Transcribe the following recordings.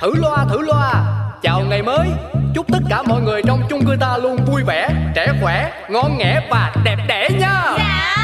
Thử loa. Chào ngày mới, chúc tất cả mọi người trong chung cư ta luôn vui vẻ, trẻ khỏe, ngon nghẻ và đẹp đẽ nha. Dạ.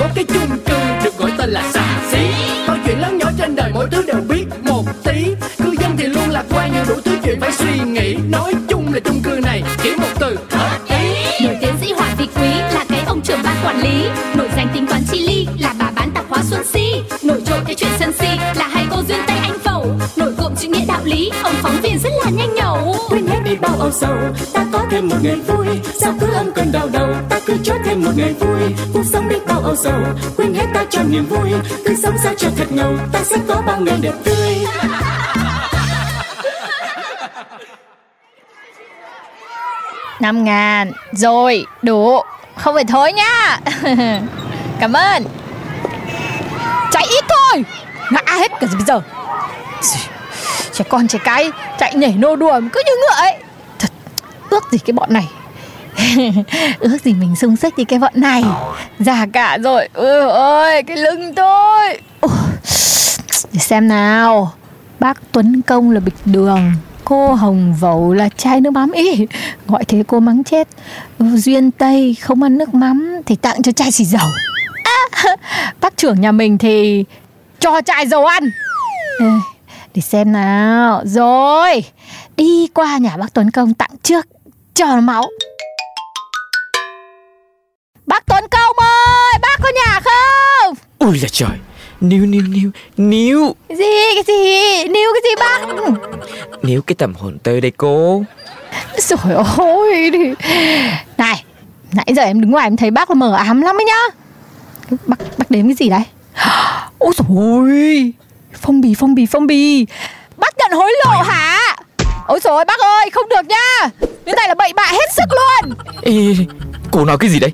Có cái chung cư được gọi tên là xà xí, mọi chuyện lớn nhỏ trên đời mỗi thứ đều biết một tí. Cư dân thì luôn lạc quan nhưng đủ thứ chuyện phải suy nghĩ. Nói chung là chung cư này chỉ một từ hợp ý. Nổi tiến sĩ Hoàng Thị Quý là cái ông trưởng ban quản lý, nổi danh tính toán chi ly là bà bán tạp hóa Xuân Si, nổi trội cái chuyện sân si là hai cô Duyên Tây Anh Vầu, nổi cộm chữ nghĩa đạo lý ông phóng viên rất là nhanh nhẩu. Quên hết đi bao âu sầu, ta có thêm một ngày vui, sao cứ âm cơn đau đầu, ta cứ cho thêm một ngày vui. Cuộc sống biết bao âu sầu, quên hết ta cho niềm vui, cứ sống sao cho thật ngầu, ta sẽ có bao ngày đẹp tươi. Năm 5.000 rồi, đủ, không phải thối nhá. Cảm ơn. Chạy ít thôi, ngã hết cả bây giờ. Trẻ con trẻ cái chạy nhảy nô đùa cứ như ngựa ấy. Thật, ước gì cái bọn này. Ước gì mình sung sức như cái bọn này. Già cả rồi, ôi ơi, cái lưng tôi. Để xem nào. Bác Tuấn Công là bịch đường, cô Hồng Vầu là chai nước mắm. Ý, gọi thế cô mắng chết. Duyên Tây không ăn nước mắm thì tặng cho chai xì dầu. Bác trưởng nhà mình thì cho chai dầu ăn. Để xem nào. Rồi, đi qua nhà bác Tuấn Công tặng trước cho nó máu. Bác Tuấn Công ơi, bác có nhà không? Ui là trời, níu. Cái gì bác? Níu cái tầm hồn tơ đây cô. Trời ơi. Này, nãy giờ em đứng ngoài em thấy bác là mờ ám lắm ấy nhá. Bác đếm cái gì đấy? Ôi trời ơi, phong bì. Bác nhận hối lộ hả? Ôi trời ơi bác ơi, không được nha. Như này là bậy bạ hết sức luôn. Ê, cô nói cái gì đấy?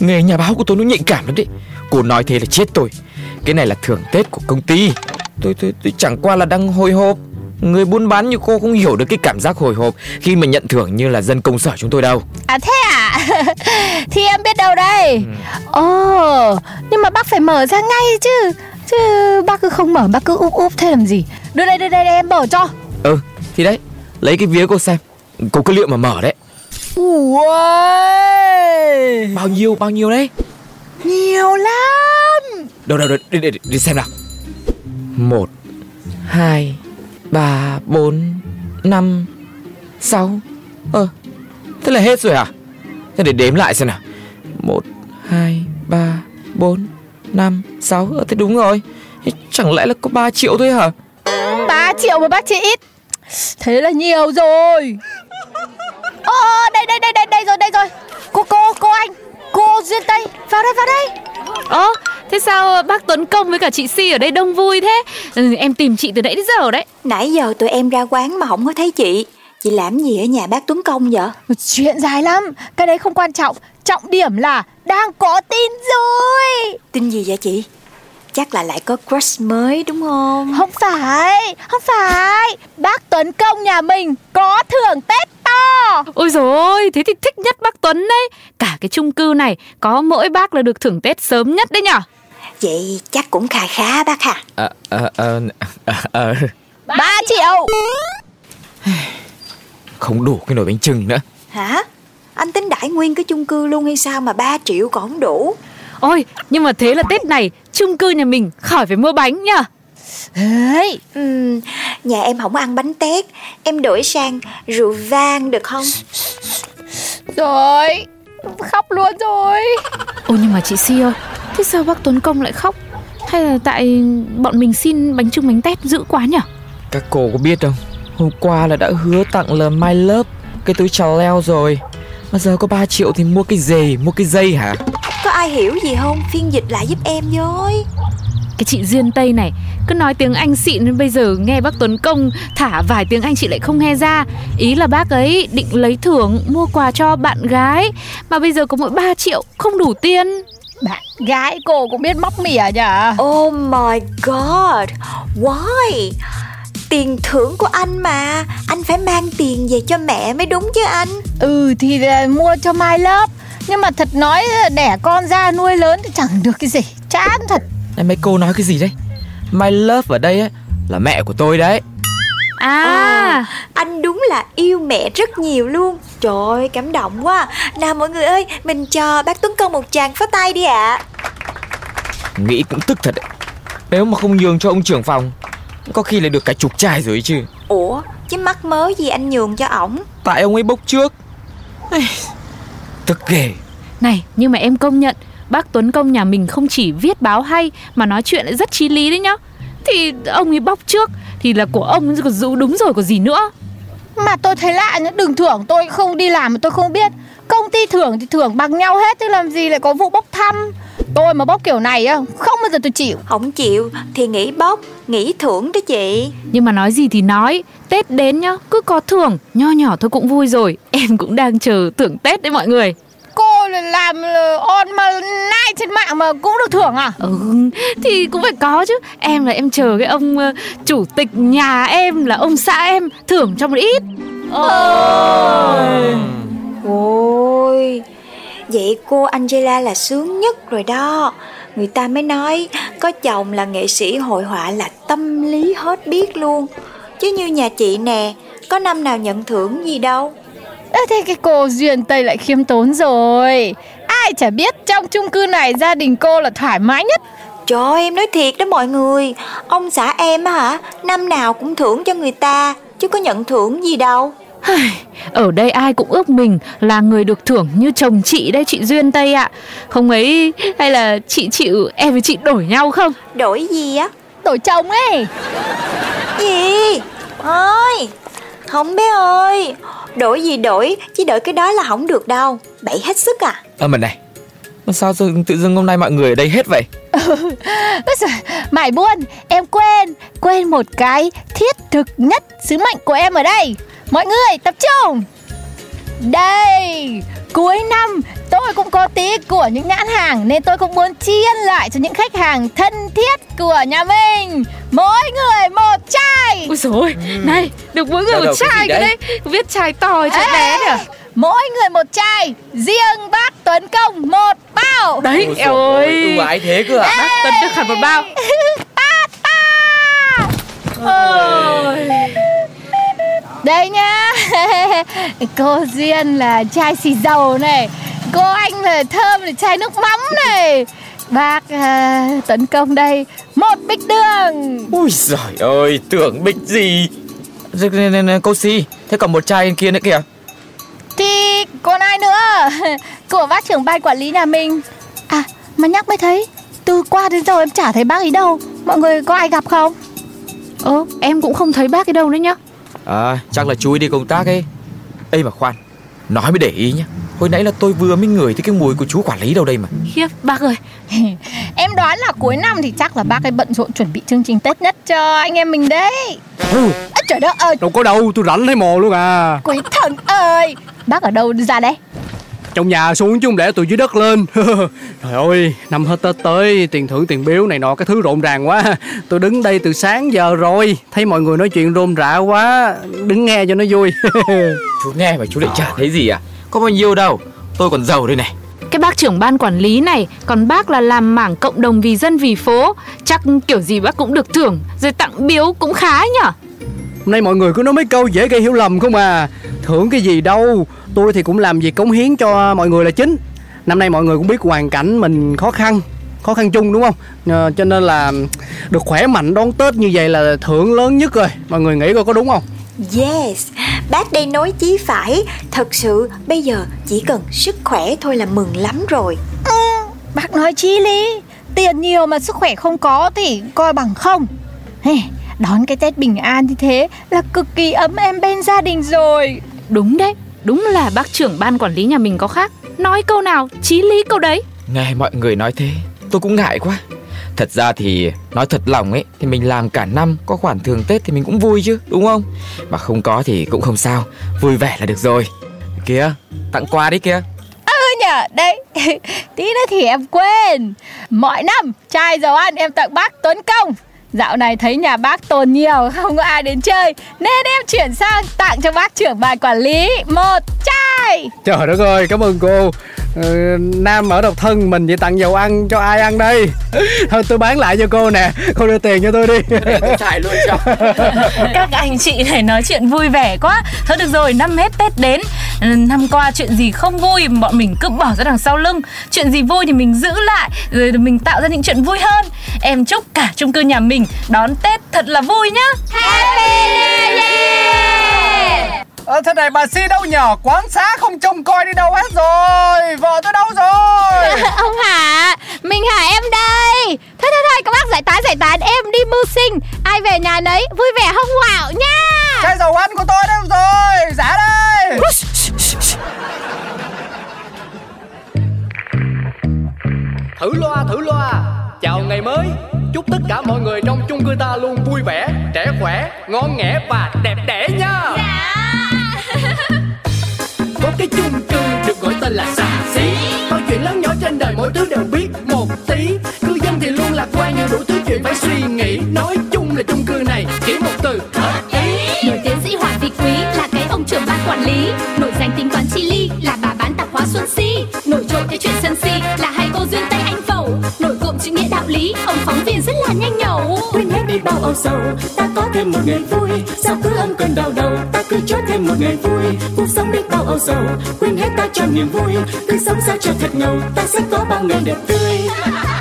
Nghề nhà báo của tôi nó nhạy cảm lắm đấy. Cô nói thế là chết tôi. Cái này là thưởng Tết của công ty. Tôi chẳng qua là đang hồi hộp. Người buôn bán như cô không hiểu được cái cảm giác hồi hộp khi mà nhận thưởng như là dân công sở chúng tôi đâu. À thế à? Thì em biết đâu đây. Nhưng mà bác phải mở ra ngay chứ. Chứ bác cứ không mở, bác cứ úp thế làm gì. Đưa đây em mở cho. Thì đấy, lấy cái vía cô xem. Cô cứ liệu mà mở đấy. Ui, bao nhiêu đấy? Nhiều lắm. Đâu, đi xem nào. 1, 2, 3, 4, 5, 6. Thế là hết rồi à? Thế để đếm lại xem nào. 1, 2, 3, 4, 5, 6. Thế đúng rồi. Chẳng lẽ là có 3 triệu thôi hả? 3 triệu mà bác chỉ ít. Thế là nhiều rồi. Đây rồi. Cô anh, cô Duyên Tây, vào đây. Thế sao bác Tuấn Công với cả chị Si ở đây đông vui thế? Em tìm chị từ nãy đến giờ đấy. Nãy giờ tụi em ra quán mà không có thấy chị. Chị làm gì ở nhà bác Tuấn Công vậy? Chuyện dài lắm, cái đấy không quan trọng. Trọng điểm là đang có tin rồi. Tin gì vậy chị? Chắc là lại có crush mới đúng không? Không phải. Bác Tuấn Công nhà mình có thưởng Tết to. Ôi dồi ôi, thế thì thích nhất bác Tuấn đấy. Cả cái chung cư này có mỗi bác là được thưởng Tết sớm nhất đấy nhở. Vậy chắc cũng khá bác hả? 3 triệu. Không đủ cái nồi bánh chưng nữa. Hả? Anh tính đãi nguyên cái chung cư luôn hay sao mà 3 triệu còn không đủ? Ôi, nhưng mà thế là Tết này chung cư nhà mình khỏi phải mua bánh nhá. Ê, nhà em không ăn bánh tét, em đổi sang rượu vang được không? Rồi, khóc luôn rồi. Ôi nhưng mà chị Si ơi, thế sao bác Tuấn Công lại khóc? Hay là tại bọn mình xin bánh chưng bánh tét dữ quá nhỉ? Các cô có biết không? Hôm qua là đã hứa tặng là My Love, cái túi Chanel rồi. Mà giờ có 3 triệu thì mua cái gì, mua cái dây hả? Có ai hiểu gì không? Phiên dịch lại giúp em với. Cái chị Duyên Tây này cứ nói tiếng Anh xịn nên bây giờ nghe bác Tuấn Công thả vài tiếng Anh chị lại không nghe ra. Ý là bác ấy định lấy thưởng mua quà cho bạn gái, mà bây giờ có mỗi 3 triệu không đủ tiền. Bạn gái cô cũng biết móc mỉa nhở. Oh my god, why? Tiền thưởng của anh mà, anh phải mang tiền về cho mẹ mới đúng chứ anh. Thì mua cho My Love. Nhưng mà thật nói đẻ con ra nuôi lớn thì chẳng được cái gì. Chán thật. Này mấy cô nói cái gì đấy? My Love ở đây ấy, là mẹ của tôi đấy. À, anh đúng là yêu mẹ rất nhiều luôn. Trời ơi, cảm động quá. Nào mọi người ơi, mình cho bác Tuấn Công một tràng pháo tay đi ạ. Nghĩ cũng tức thật đấy. Nếu mà không nhường cho ông trưởng phòng, có khi lại được cả chục chai rồi chứ. Ủa, chứ mắc mớ gì anh nhường cho ổng? Tại ông ấy bốc trước. Tức ghê. Này, nhưng mà em công nhận bác Tuấn Công nhà mình không chỉ viết báo hay mà nói chuyện lại rất chí lý đấy nhá. Thì ông ấy bóc trước thì là của ông còn giữ đúng rồi, có gì nữa. Mà tôi thấy lạ nhá, đừng thưởng tôi không đi làm mà tôi không biết. Công ty thưởng thì thưởng bằng nhau hết, chứ làm gì lại có vụ bóc thăm. Tôi mà bóc kiểu này không bao giờ tôi chịu. Không chịu thì nghỉ bóc, nghỉ thưởng đó chị. Nhưng mà nói gì thì nói, Tết đến nhá, cứ có thưởng nho nhỏ thôi cũng vui rồi. Em cũng đang chờ thưởng Tết đấy mọi người. Cô làm online trên mạng mà cũng được thưởng à? Ừ, thì cũng phải có chứ. Em là em chờ cái ông chủ tịch nhà em là ông xã em thưởng cho một ít. Ôi, ôi, vậy cô Angela là sướng nhất rồi đó. Người ta mới nói có chồng là nghệ sĩ hội họa là tâm lý hết biết luôn. Chứ như nhà chị nè, có năm nào nhận thưởng gì đâu. Thế cái cô Duyên Tây lại khiêm tốn rồi. Ai chả biết trong chung cư này gia đình cô là thoải mái nhất. Trời ơi, em nói thiệt đó mọi người. Ông xã em á hả, năm nào cũng thưởng cho người ta, chứ có nhận thưởng gì đâu. Ở đây ai cũng ước mình là người được thưởng như chồng chị đây, chị Duyên Tây ạ. Không ấy, hay là chị chịu em với chị đổi nhau không? Đổi gì á? Đổi chồng ấy. Gì? Ôi, không bé ơi. Đổi gì đổi, chứ đổi cái đó là không được đâu. Bậy hết sức à? Mà này, sao tự dưng hôm nay mọi người ở đây hết vậy? Mãi buồn, em quên một cái thiết thực nhất sứ mệnh của em ở đây. Mọi người tập trung. Đây, cuối năm tôi cũng có tí của những nhãn hàng, nên tôi cũng muốn tri ân lại cho những khách hàng thân thiết của nhà mình. Mỗi người một chai. Ôi dồi ơi, này, được mỗi người một chai cái đấy. Viết chai to, chai bé nè. Mỗi người một chai, riêng bác Tuấn Công một bao. Đấy, eo ơi. Ái thế cơ à? Bác Tuấn được hẳn một bao. Ôi. Đây nha. Cô Duyên là chai xì dầu này, cô anh là Thơm là chai nước mắm này, bác Tuấn Công đây một bịch đường. Ui giời ơi, tưởng bịch gì. Cô Si, thế còn một chai kia nữa kìa. Thì còn ai nữa? Của bác trưởng ban quản lý nhà mình. À mà nhắc mới thấy, từ qua đến giờ em chả thấy bác ấy đâu. Mọi người có ai gặp không? Em cũng không thấy bác ấy đâu nữa nhá. Chắc là chú ấy đi công tác ấy. Ê mà khoan, nói mới để ý nhá, hồi nãy là tôi vừa mới ngửi thấy cái mùi của chú quản lý đâu đây mà. Khiếp bác ơi. Em đoán là cuối năm thì chắc là bác ấy bận rộn chuẩn bị chương trình Tết nhất cho anh em mình đấy. Trời đất ơi. Đâu có đâu, tôi rảnh thấy mồ luôn à. Quý thần ơi. Bác ở đâu ra đây? Trong nhà xuống chứ không để tụi dưới đất lên. Trời ơi, năm hết Tết tới, tiền thưởng tiền biếu này nọ cái thứ rộn ràng quá. Tôi đứng đây từ sáng giờ rồi, thấy mọi người nói chuyện rôm rã quá, đứng nghe cho nó vui. Chú nghe mà chú lại chả thấy gì à? Có bao nhiêu đâu, tôi còn giàu đây này. Cái bác trưởng ban quản lý này, còn bác là làm mảng cộng đồng vì dân vì phố, chắc kiểu gì bác cũng được thưởng, rồi tặng biếu cũng khá nhở. Hôm nay mọi người cứ nói mấy câu dễ gây hiểu lầm không à. Thưởng cái gì đâu, tôi thì cũng làm việc cống hiến cho mọi người là chính. Năm nay mọi người cũng biết hoàn cảnh mình khó khăn chung đúng không? Cho nên là được khỏe mạnh đón Tết như vậy là thưởng lớn nhất rồi. Mọi người nghĩ coi có đúng không? Yes, bác đây nói chí phải. Thật sự bây giờ chỉ cần sức khỏe thôi là mừng lắm rồi. Bác nói chí lý. Tiền nhiều mà sức khỏe không có thì coi bằng không. Đón cái Tết bình an như thế là cực kỳ ấm êm bên gia đình rồi. Đúng đấy, đúng là bác trưởng ban quản lý nhà mình có khác. Nói câu nào, chí lý câu đấy. Nghe mọi người nói thế, tôi cũng ngại quá. Thật ra thì nói thật lòng ấy, thì mình làm cả năm, có khoản thưởng Tết thì mình cũng vui chứ, đúng không? Mà không có thì cũng không sao, vui vẻ là được rồi. Kìa, tặng quà đấy kìa. Đây, tí nữa thì em quên. Mọi năm, chai dầu ăn em tặng bác Tuấn Công. Dạo này thấy nhà bác tồn nhiều, không có ai đến chơi, nên em chuyển sang tặng cho bác trưởng ban quản lý một chai. Trời đất ơi, cảm ơn cô. Nam ở độc thân mình vậy tặng dầu ăn cho ai ăn đây? Thôi tôi bán lại cho cô nè, cô đưa tiền cho tôi đi. Tôi xài luôn cho. Các anh chị này nói chuyện vui vẻ quá. Thôi được rồi, năm hết Tết đến. Năm qua chuyện gì không vui bọn mình cứ bỏ ra đằng sau lưng, chuyện gì vui thì mình giữ lại, rồi mình tạo ra những chuyện vui hơn. Em chúc cả chung cư nhà mình đón Tết thật là vui nhá. Happy New Year. Thế này bà Si đâu nhở? Quán xá không trông coi đi đâu hết rồi. Vợ tôi đâu rồi? Ông hả? Mình hả? Em đây. Thôi các bác giải tán, em đi mưu sinh. Ai về nhà nấy, vui vẻ hông hảo nha. Chai dầu ăn của tôi đâu rồi? Giá đây. Thử loa. Chào ngày mới. Chúc tất cả mọi người trong chung cư ta luôn vui vẻ, trẻ khỏe, ngon nghẻ và đẹp đẽ nha. Dạ. Có cái chung cư được gọi tên là xà xí, bao chuyện lớn nhỏ trên đời mỗi thứ đều biết một tí. Cư dân thì luôn lạc quan nhưng đủ thứ chuyện phải suy nghĩ. Nói chung là chung cư này chỉ một từ hợp ý. Nổi tiến sĩ Hoàng Thị Quý là cái ông trưởng ban quản lý, nổi danh tính toán chi ly là bà bán tạp hóa Xuân Si, nổi trội cái chuyện sân si là hai cô Duyên Tây anh Vầu, nổi cộm chữ nghĩa đạo lý ông phóng viên rất là nhanh nhẩu. Quên hết đi bao âu sầu, ta có thêm một ngày vui, sao cứ âm cơn đau đầu, ta cứ cho thêm một ngày vui. Cuộc sống biết bao âu sầu, quên hết ta cho niềm vui, cứ sống sao cho thật ngầu, ta sẽ có bao ngày đẹp tươi.